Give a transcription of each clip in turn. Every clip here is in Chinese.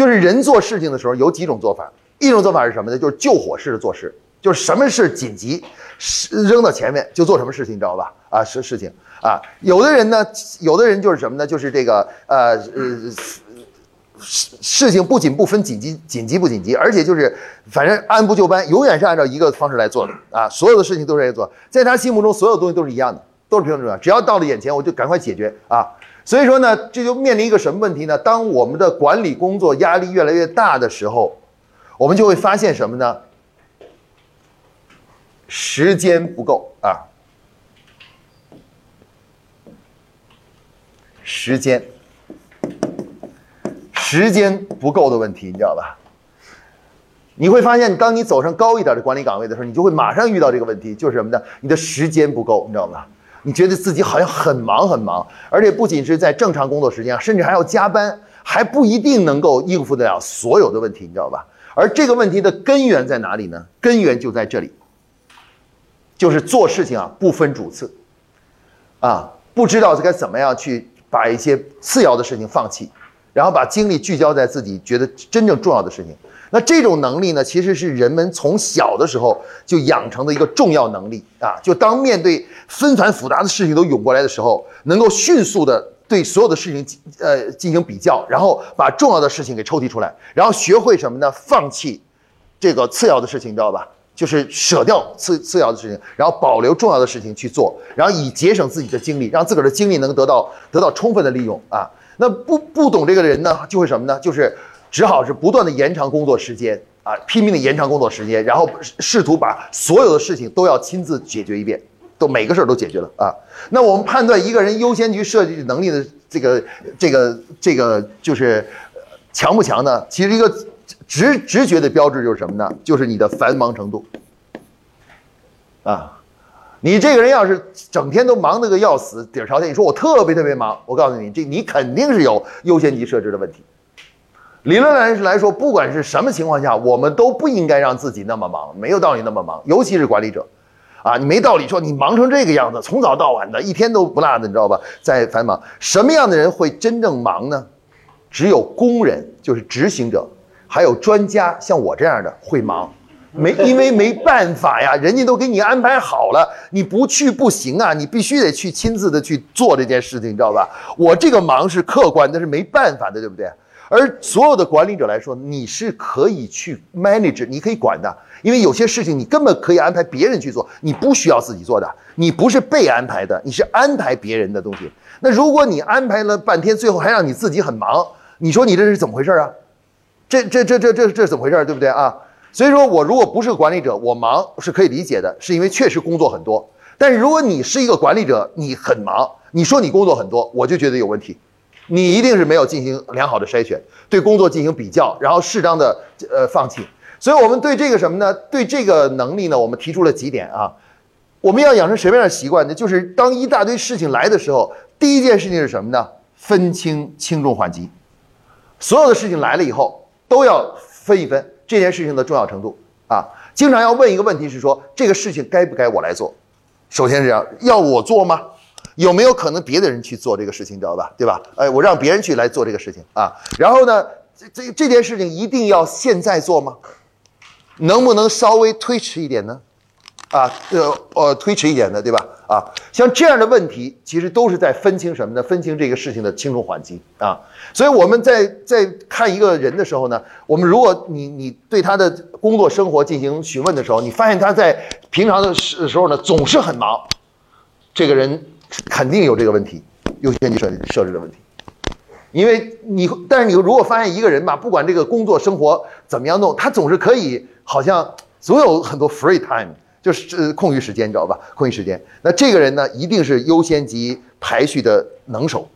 就是人做事情的时候有几种做法，一种做法是什么呢？就是救火式的做事，就是什么事紧急扔到前面就做什么事情，你知道吧？啊，事情啊，有的人呢，有的人就是什么呢？就是这个事情不仅不分紧急不紧急，而且就是反正按部就班，永远是按照一个方式来做的啊，所有的事情都是这样做，在他心目中所有东西都是一样的，都是平等重要，只要到了眼前我就赶快解决啊。所以说呢，这就面临一个什么问题呢？当我们的管理工作压力越来越大的时候，我们就会发现什么呢？时间不够啊，时间不够的问题，你知道吧？你会发现，当你走上高一点的管理岗位的时候，你就会马上遇到这个问题，就是什么呢？你的时间不够，你知道吗？你觉得自己好像很忙，而且不仅是在正常工作时间，甚至还要加班，还不一定能够应付得了所有的问题，你知道吧？而这个问题的根源在哪里呢？根源就在这里，就是做事情啊不分主次，啊，不知道该怎么样去把一些次要的事情放弃，然后把精力聚焦在自己觉得真正重要的事情。那这种能力呢，其实是人们从小的时候就养成的一个重要能力啊。就当面对纷繁复杂的事情都涌过来的时候，能够迅速的对所有的事情进行比较，然后把重要的事情给抽提出来，然后学会什么呢？放弃这个次要的事情，你知道吧？就是舍掉次要的事情，然后保留重要的事情去做，然后以节省自己的精力，让自个儿的精力能得到充分的利用啊。那不懂这个人呢，就会什么呢？就是只好是不断的延长工作时间啊，拼命的延长工作时间，然后试图把所有的事情都要亲自解决一遍，都每个事儿都解决了啊。那我们判断一个人优先级设计能力的这个就是强不强呢？其实一个直觉的标志就是什么呢？就是你的繁忙程度啊。你这个人要是整天都忙得个要死，底儿朝天，你说我特别忙，我告诉你，这你肯定是有优先级设置的问题。理论来说，不管是什么情况下，我们都不应该让自己那么忙，没有道理那么忙，尤其是管理者，啊，你没道理说你忙成这个样子，从早到晚的，一天都不落的，你知道吧？在繁忙，什么样的人会真正忙呢？只有工人，就是执行者，还有专家，像我这样的会忙，因为没办法呀，人家都给你安排好了，你不去不行啊，你必须得去亲自的去做这件事情，你知道吧？我这个忙是客观，但是没办法的，对不对？而所有的管理者来说，你是可以去 manage， 你可以管的，因为有些事情你根本可以安排别人去做，你不需要自己做的，你不是被安排的，你是安排别人的东西。那如果你安排了半天，最后还让你自己很忙，你说你这是怎么回事啊？这怎么回事，对不对啊？所以说我如果不是管理者，我忙是可以理解的，是因为确实工作很多。但是如果你是一个管理者，你很忙，你说你工作很多，我就觉得有问题。你一定是没有进行良好的筛选，对工作进行比较，然后适当的放弃。所以我们对这个什么呢？对这个能力呢，我们提出了几点啊。我们要养成什么样的习惯呢？就是当一大堆事情来的时候，第一件事情是什么呢？分清轻重缓急。所有的事情来了以后，都要分一分这件事情的重要程度啊。经常要问一个问题是说，这个事情该不该我来做？首先是这样，要我做吗？有没有可能别的人去做这个事情，知道吧？对吧？哎，我让别人去来做这个事情啊。然后呢，这件事情一定要现在做吗？能不能稍微推迟一点呢？啊，推迟一点的，对吧？啊，像这样的问题，其实都是在分清什么呢？分清这个事情的轻重缓急啊。所以我们在看一个人的时候呢，我们如果你对他的工作生活进行询问的时候，你发现他在平常的时候呢总是很忙，这个人肯定有这个问题，优先级设置的问题。因为但是你如果发现一个人吧，不管这个工作生活怎么样弄，他总是可以好像总有很多 free time， 就是空余时间，你知道吧？空余时间。那这个人呢，一定是优先级排序的能手，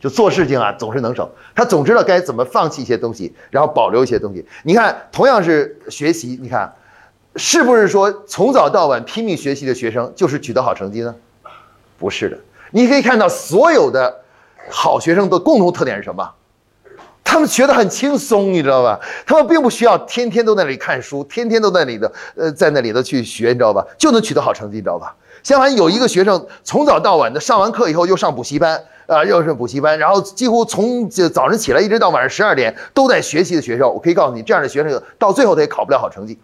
就做事情啊总是能手，他总知道该怎么放弃一些东西，然后保留一些东西。你看，同样是学习，你看是不是说从早到晚拼命学习的学生就是取得好成绩呢？不是的，你可以看到所有的好学生的共同特点是什么？他们学得很轻松，你知道吧？他们并不需要天天都在那里看书，天天都在那里的去学，你知道吧？就能取得好成绩，你知道吧？相反，有一个学生从早到晚的上完课以后又上补习班，啊，又是补习班，然后几乎从早晨起来一直到晚上12点都在学习的学校，我可以告诉你，这样的学生到最后他也考不了好成绩，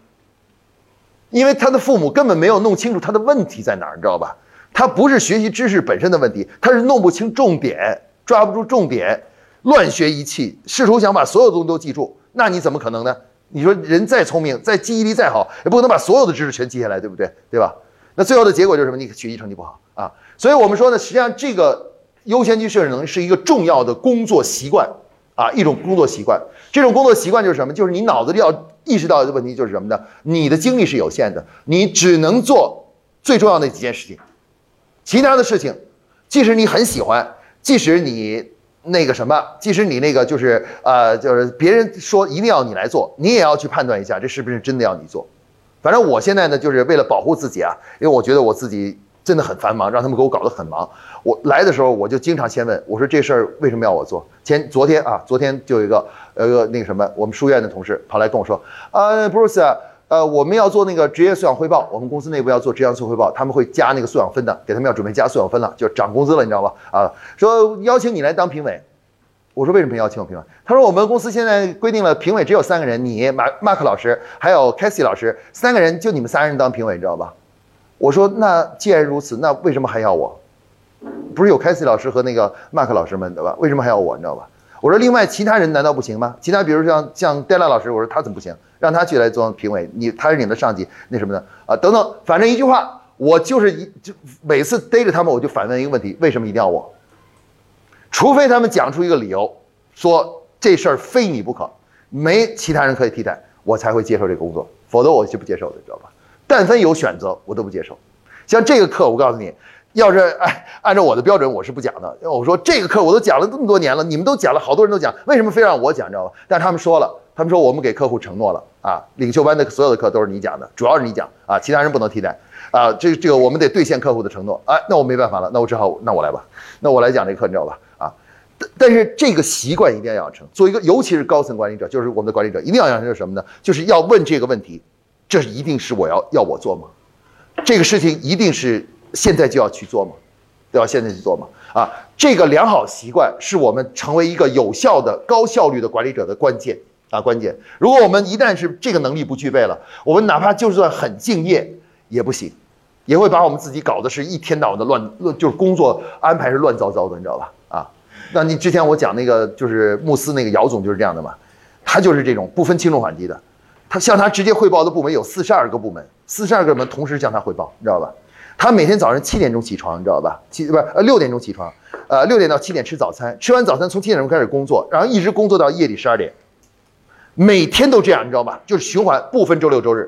因为他的父母根本没有弄清楚他的问题在哪儿，你知道吧？他不是学习知识本身的问题，他是弄不清重点，抓不住重点，乱学一气，试图想把所有东西都记住，那你怎么可能呢？你说人再聪明，再记忆力再好，也不可能把所有的知识全记下来，对不对？对吧？那最后的结果就是什么？你学习成绩不好啊！所以我们说呢，实际上这个优先级设置能力是一个重要的工作习惯啊，一种工作习惯。这种工作习惯就是什么？就是你脑子里要意识到的问题就是什么呢？你的精力是有限的，你只能做最重要的几件事情，其他的事情，即使你很喜欢，即使你。那个什么，即使你那个就是就是别人说一定要你来做，你也要去判断一下这是不是真的要你做。反正我现在呢，就是为了保护自己啊，因为我觉得我自己真的很繁忙，让他们给我搞得很忙。我来的时候我就经常先问我说这事儿为什么要我做？昨天就有一个那个什么，我们书院的同事跑来跟我说，Bruce， 我们要做那个职业素养汇报，我们公司内部要做职业素养汇报，他们会加那个素养分的，给他们要准备加素养分了，就涨工资了，你知道吧？啊，说邀请你来当评委，我说为什么邀请我评委？他说我们公司现在规定了，评委只有3个人，你马克老师还有 Cassie 老师3个人，就你们3人当评委，你知道吧？我说那既然如此，那为什么还要我？不是有 Cassie 老师和那个马克老师们对吧？为什么还要我？你知道吧？我说，另外其他人难道不行吗？其他比如像 Della 老师，我说他怎么不行？让他去来做评委，他是你们的上级，那什么的啊，等等，反正一句话，我就每次逮着他们，我就反问一个问题：为什么一定要我？除非他们讲出一个理由，说这事儿非你不可，没其他人可以替代，我才会接受这个工作，否则我是不接受的，知道吧？但凡有选择，我都不接受。像这个课，我告诉你。要是按照我的标准，我是不讲的。我说这个课我都讲了这么多年了，你们都讲了，好多人都讲，为什么非让我讲，知道吧？但是他们说我们给客户承诺了啊，领袖班的所有的课都是你讲的，主要是你讲啊，其他人不能替代啊。这个我们得兑现客户的承诺啊，那我没办法了，那我只好我来吧，那我来讲这个课，你知道吧？啊，但是这个习惯一定要养成，做一个尤其是高层管理者，就是我们的管理者一定要养成是什么呢？就是要问这个问题，这一定是我要我做吗？这个事情一定是。现在就要去做吗？对吧？现在去做吗？啊，这个良好习惯是我们成为一个有效的、高效率的管理者的关键啊，关键。如果我们一旦是这个能力不具备了，我们哪怕就算很敬业也不行，也会把我们自己搞的是一天到晚的乱，就是工作安排是乱糟糟的，你知道吧？啊，那你之前我讲那个就是慕斯那个姚总就是这样的嘛，他就是这种不分轻重缓急的，他向他直接汇报的部门有42个部门，42个部门同时向他汇报，你知道吧？他每天早上7点钟起床，你知道吧？6点钟起床，6点到7点吃早餐，吃完早餐从7点钟开始工作，然后一直工作到夜里12点，每天都这样，你知道吧？就是循环，不分周六周日，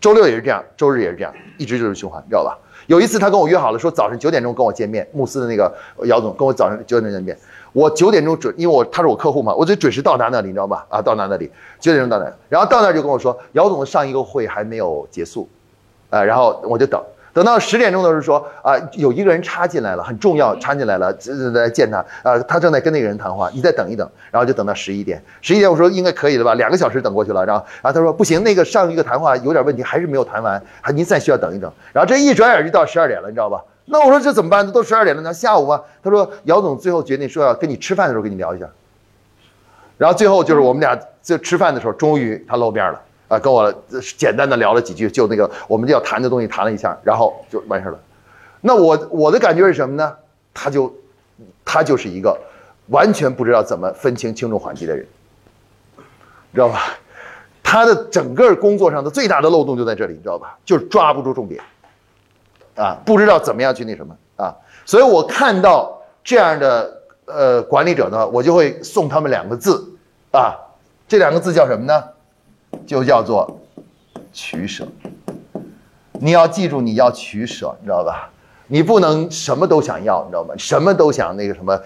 周六也是这样，周日也是这样，一直就是循环，你知道吧？有一次他跟我约好了，说早上9点钟跟我见面，慕斯的那个姚总跟我早上9点钟见面，我9点钟准，因为他是我客户嘛，我就准时到达那里，你知道吧？啊，到达那里9点钟到那，然后到那就跟我说，姚总的上一个会还没有结束，然后我就等到10点钟的时候说啊，有一个人插进来了，很重要，插进来了，来见他啊，他正在跟那个人谈话，你再等一等，然后就等到11点，11点我说应该可以了吧，2个小时等过去了，然后他说不行，那个上一个谈话有点问题，还是没有谈完，还您再需要等一等，然后这一转眼就到12点了，你知道吧？那我说这怎么办呢？都12点了，那下午吗？他说姚总最后决定说要跟你吃饭的时候跟你聊一下，然后最后就是我们俩就吃饭的时候，终于他露面了。啊，跟我简单的聊了几句，就那个我们要谈的东西谈了一下，然后就完事了。那我的感觉是什么呢？他就是一个完全不知道怎么分清轻重缓急的人，知道吧？他的整个工作上的最大的漏洞就在这里，你知道吧？就是抓不住重点，啊，不知道怎么样去那什么啊。所以我看到这样的管理者呢，我就会送他们2个字啊，这2个字叫什么呢？就叫做取舍。你要记住，你要取舍，你知道吧？你不能什么都想要，你知道吗？什么都想那个什么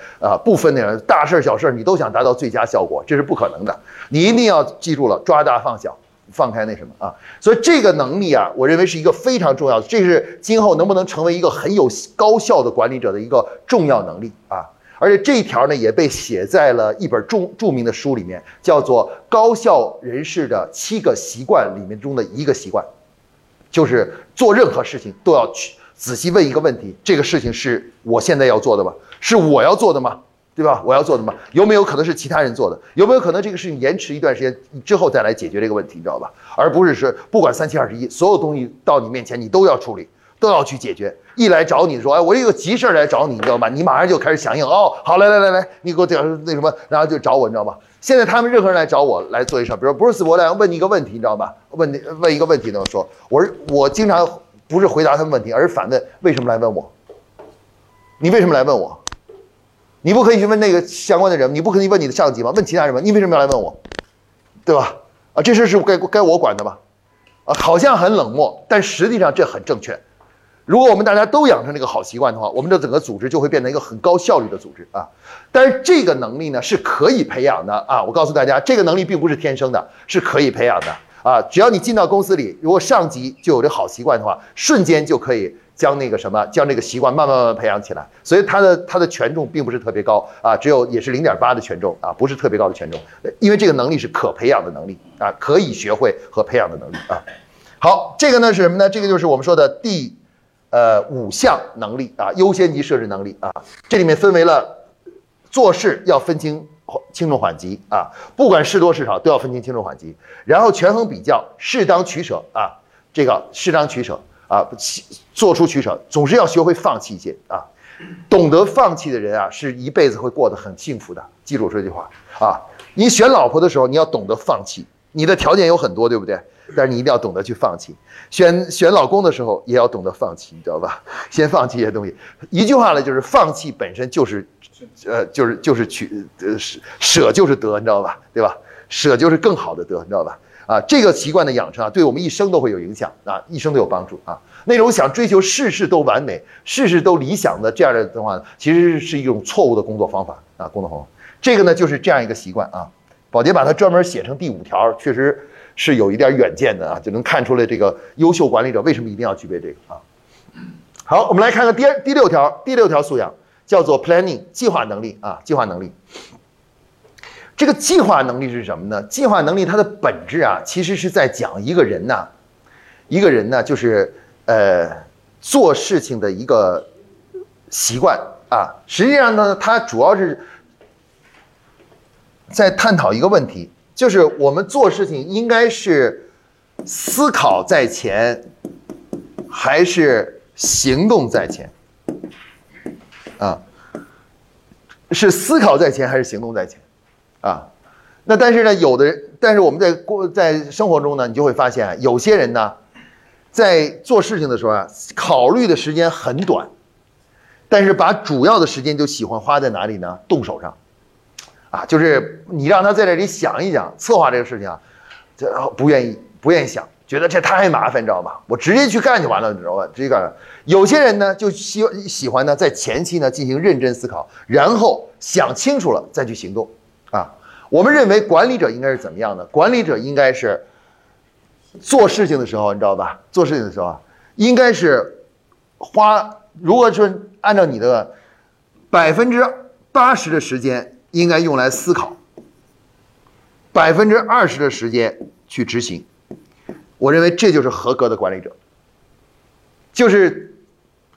不分那个大事小事，你都想达到最佳效果，这是不可能的。你一定要记住了，抓大放小，放开那什么啊！所以这个能力啊，我认为是一个非常重要的，这是今后能不能成为一个很有高效的管理者的一个重要能力啊！而且这一条呢，也被写在了一本著名的书里面，叫做《高效人士的7个习惯》里面中的一个习惯，就是做任何事情都要仔细问一个问题：这个事情是我现在要做的吗？是我要做的吗？对吧？我要做的吗？有没有可能是其他人做的？有没有可能这个事情延迟一段时间之后再来解决这个问题？你知道吧？而不是说不管3721，所有东西到你面前你都要处理，都要去解决。一来找你说，哎，我有个急事来找你，你知道吗？你马上就开始响应。哦，好，来，你给我讲那什么，然后就找我，你知道吗？现在他们任何人来找我来做一事，比如说不是博莱问你一个问题，你知道吧？问一个问题呢，说我经常不是回答他们问题，而是反问：为什么来问我？你为什么来问我？你不可以去问那个相关的人，你不可以问你的上级吗？问其他人吗？你为什么要来问我？对吧？啊，这事是该我管的吧？啊，好像很冷漠，但实际上这很正确。如果我们大家都养成这个好习惯的话，我们的整个组织就会变成一个很高效率的组织啊。但是这个能力呢是可以培养的啊！我告诉大家，这个能力并不是天生的，是可以培养的啊！只要你进到公司里，如果上级就有这好习惯的话，瞬间就可以。将这个习惯慢慢培养起来，所以它的权重并不是特别高啊，只有也是0.8的权重啊，不是特别高的权重，因为这个能力是可培养的能力啊，可以学会和培养的能力啊。好，这个呢是什么呢？这个就是我们说的第5项能力啊，优先级设置能力啊，这里面分为了做事要分清轻重缓急啊，不管是多是少都要分清轻重缓急，然后权衡比较，适当取舍啊，这个适当取舍。啊，做出取舍，总是要学会放弃一些啊。懂得放弃的人啊，是一辈子会过得很幸福的。记住这句话啊！你选老婆的时候，你要懂得放弃。你的条件有很多，对不对？但是你一定要懂得去放弃。选老公的时候，也要懂得放弃，你知道吧？先放弃一些东西。一句话呢，就是放弃本身就是，就是舍就是得，你知道吧？对吧？舍就是更好的得，你知道吧？啊，这个习惯的养成啊，对我们一生都会有影响啊，一生都有帮助啊。那种想追求事事都完美、事事都理想的这样的话，其实是一种错误的工作方法啊，工作方法。这个呢，就是这样一个习惯啊。宝洁把它专门写成第5条，确实是有一点远见的啊，就能看出来这个优秀管理者为什么一定要具备这个啊。好，我们来看看第6条，第6条素养叫做 planning 计划能力啊，计划能力。这个计划能力是什么呢？计划能力它的本质啊，其实是在讲一个人呢，就是做事情的一个习惯啊。实际上呢，它主要是在探讨一个问题，就是我们做事情应该是思考在前，还是行动在前啊？是思考在前还是行动在前？啊，那但是呢，但是我们在生活中呢，你就会发现有些人呢，在做事情的时候啊，考虑的时间很短，但是把主要的时间就喜欢花在哪里呢？动手上，啊，就是你让他在这里想一想，策划这个事情啊，这不愿意想，觉得这太麻烦，你知道吧？我直接去干就完了，你知道吧？这个有些人呢，就喜欢呢，在前期呢进行认真思考，然后想清楚了再去行动。啊，我们认为管理者应该是怎么样的？管理者应该是做事情的时候，你知道吧？做事情的时候啊，应该是如果说按照你的80%的时间应该用来思考，20%的时间去执行。我认为这就是合格的管理者，就是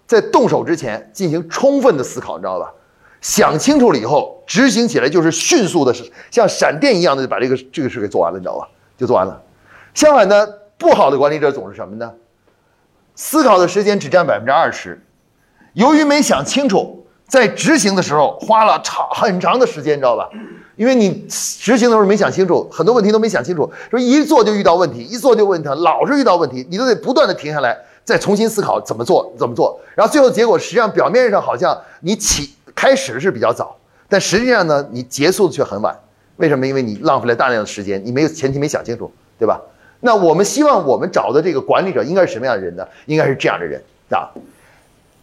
在动手之前进行充分的思考，你知道吧？想清楚了以后，执行起来就是迅速的，像闪电一样的就把这个事给做完了，你知道吧？就做完了。相反呢，不好的管理者总是什么呢？思考的时间只占20%，由于没想清楚，在执行的时候花了很长的时间，你知道吧？因为你执行的时候没想清楚，很多问题都没想清楚，说一做就遇到问题，老是遇到问题，你都得不断的停下来，再重新思考怎么做，然后最后结果实际上表面上好像你开始是比较早，但实际上呢，你结束的却很晚。为什么？因为你浪费了大量的时间，你前期没想清楚，对吧？那我们希望我们找的这个管理者应该是什么样的人呢？应该是这样的人啊，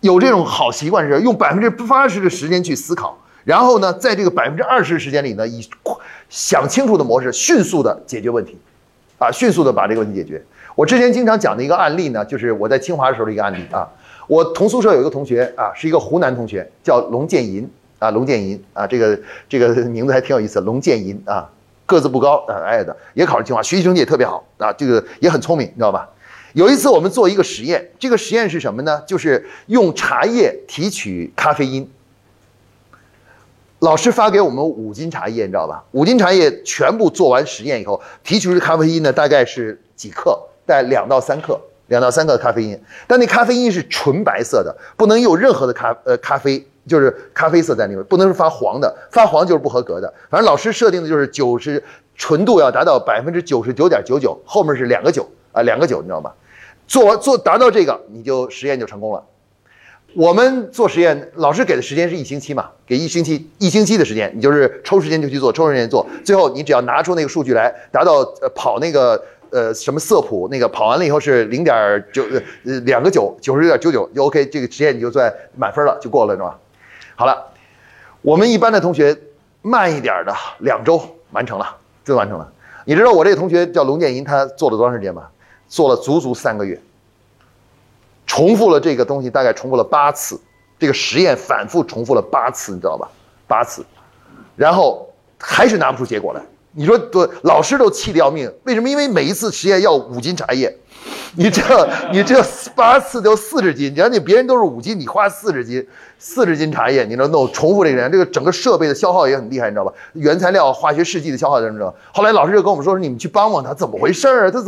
有这种好习惯是用80%的时间去思考，然后呢，在这个20%的时间里呢，以想清楚的模式迅速的解决问题，啊，迅速的把这个问题解决。我之前经常讲的一个案例呢，就是我在清华的时候的一个案例啊。我同宿舍有一个同学啊，是一个湖南同学，叫龙建银啊，这个名字还挺有意思，龙建银啊，个子不高，矮矮的，也考上清华，学习成绩也特别好啊，这个也很聪明，你知道吧？有一次我们做一个实验，这个实验是什么呢？就是用茶叶提取咖啡因。老师发给我们5斤茶叶，你知道吧？5斤茶叶全部做完实验以后，提取出咖啡因呢，大概是几克？大概2到3克。2到3克咖啡因，但那咖啡因是纯白色的，不能有任何的咖啡，就是咖啡色在里面，不能是发黄的，发黄就是不合格的。反正老师设定的就是纯度要达到99.99%，后面是2个9啊，2个9，你知道吗？达到这个，你就实验就成功了。我们做实验，老师给的时间是1星期嘛，给一星期的时间，你就是抽时间就去做，抽时间做，最后你只要拿出那个数据来，达到跑那个。什么色谱那个跑完了以后是0.9，2个9，99.99就 OK， 这个实验你就算满分了，就过了，是吧？好了，我们一般的同学慢一点的2周完成了，就完成了。你知道我这个同学叫龙建银，他做了多长时间吗？做了足足3个月，重复了这个东西，大概重复了8次，这个实验反复重复了8次，你知道吧？8次，然后还是拿不出结果来。你说老师都气得要命，为什么？因为每一次实验要5斤茶叶，你这8次都40斤，人家别人都是5斤，你花40斤茶叶，你知道弄重复这个整个设备的消耗也很厉害，你知道吧？原材料、化学试剂的消耗等等。后来老师就跟我们说，你们去帮帮他，怎么回事啊？他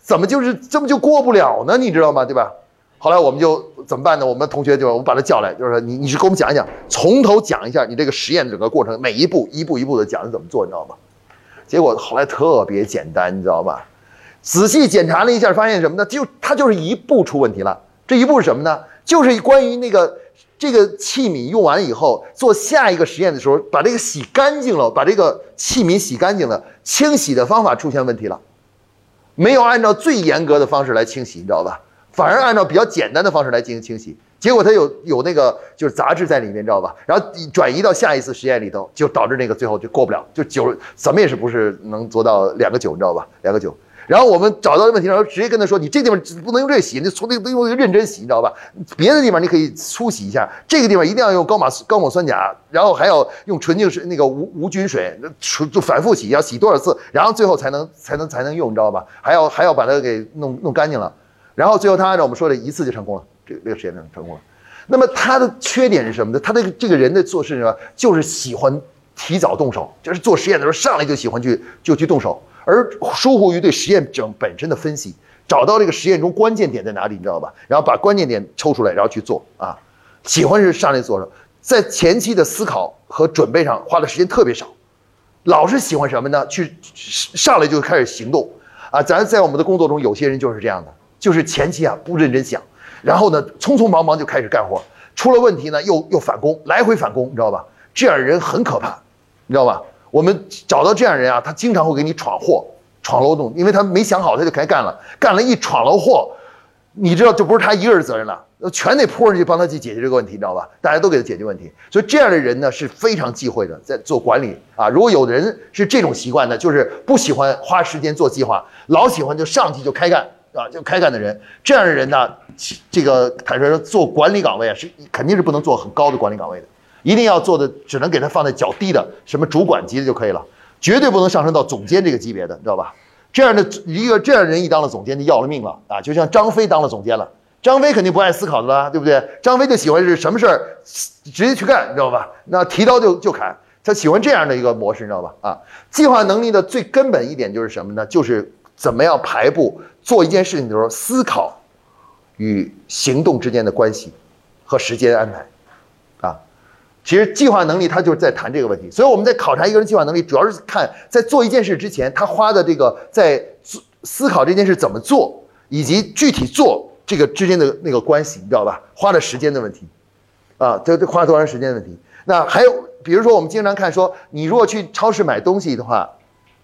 怎么就是这么就过不了呢？你知道吗？对吧？后来我们就怎么办呢？我们同学就我们把他叫来，就是说你是给我们讲一讲，从头讲一下你这个实验的整个过程，每一步一步一步的讲怎么做，你知道吗？结果后来特别简单，你知道吧？仔细检查了一下，发现什么呢？它就是一步出问题了。这一步是什么呢？就是关于那个这个器皿用完以后，做下一个实验的时候，把这个洗干净了，把这个器皿洗干净了，清洗的方法出现问题了，没有按照最严格的方式来清洗，你知道吧？反而按照比较简单的方式来进行清洗，结果它有那个就是杂质在里面，你知道吧？然后转移到下一次实验里头，就导致那个最后就过不了，就怎么也是不是能做到2个9，你知道吧？2个9。然后我们找到问题，然后直接跟他说：“你这地方不能用这个洗，你从那个用认真洗，你知道吧？别的地方你可以粗洗一下，这个地方一定要用高锰酸钾，然后还要用纯净水那个无菌水，就反复洗，要洗多少次，然后最后才能用，你知道吧？还要把它给弄干净了。”然后最后他按照我们说的一次就成功了，这个实验成功了。那么他的缺点是什么呢？他这个人的做事情就是喜欢提早动手，就是做实验的时候上来就喜欢去动手，而疏忽于对实验本身的分析，找到这个实验中关键点在哪里，你知道吧？然后把关键点抽出来，然后去做啊。喜欢是上来做，在前期的思考和准备上花的时间特别少。老是喜欢什么呢？去上来就开始行动啊。咱在我们的工作中，有些人就是这样的。就是前期啊不认真想，然后呢匆匆忙忙就开始干活，出了问题呢又返工，来回返工，你知道吧？这样的人很可怕，你知道吧？我们找到这样的人啊，他经常会给你闯祸、闯漏洞，因为他没想好他就开干了，干了一闯了祸，你知道就不是他一个人责任了，全得扑上去帮他去解决这个问题，你知道吧？大家都给他解决问题，所以这样的人呢是非常忌讳的，在做管理啊。如果有的人是这种习惯的，就是不喜欢花时间做计划，老喜欢就上去就开干。啊，就开干的人，这样的人呢，这个坦率说，做管理岗位啊，是肯定是不能做很高的管理岗位的，一定要做的只能给他放在较低的，什么主管级的就可以了，绝对不能上升到总监这个级别的，你知道吧？这样的人一当了总监就要了命了啊！就像张飞当了总监了，张飞肯定不爱思考的啦，对不对？张飞就喜欢是什么事儿直接去干，你知道吧？那提刀就砍，他喜欢这样的一个模式，你知道吧？啊，计划能力的最根本一点就是什么呢？就是怎么样排布做一件事情的时候，思考与行动之间的关系和时间安排啊，其实计划能力它就是在谈这个问题。所以我们在考察一个人计划能力，主要是看在做一件事之前，他花的这个在思考这件事怎么做，以及具体做这个之间的那个关系，你知道吧？花的时间的问题啊，这花多长时间的问题。那还有比如说，我们经常看说，你如果去超市买东西的话。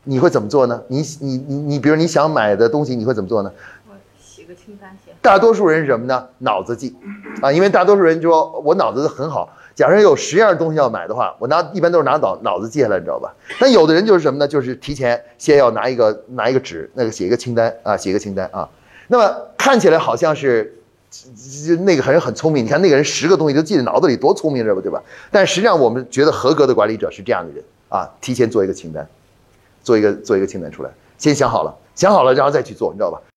你会怎么做呢？你，比如你想买的东西，你会怎么做呢？我写个清单先。大多数人是什么呢？脑子记，啊，因为大多数人就说我脑子很好。假设有10样东西要买的话，我一般都是拿脑子记下来，你知道吧？但有的人就是什么呢？就是提前先要拿一个纸，那个写一个清单啊，写一个清单啊。那么看起来好像是那个人很聪明，你看那个人10个东西都记在脑子里，多聪明，对吧？但实际上我们觉得合格的管理者是这样的人啊，提前做一个清单。做一个清单出来，先想好了，然后再去做，你知道吧？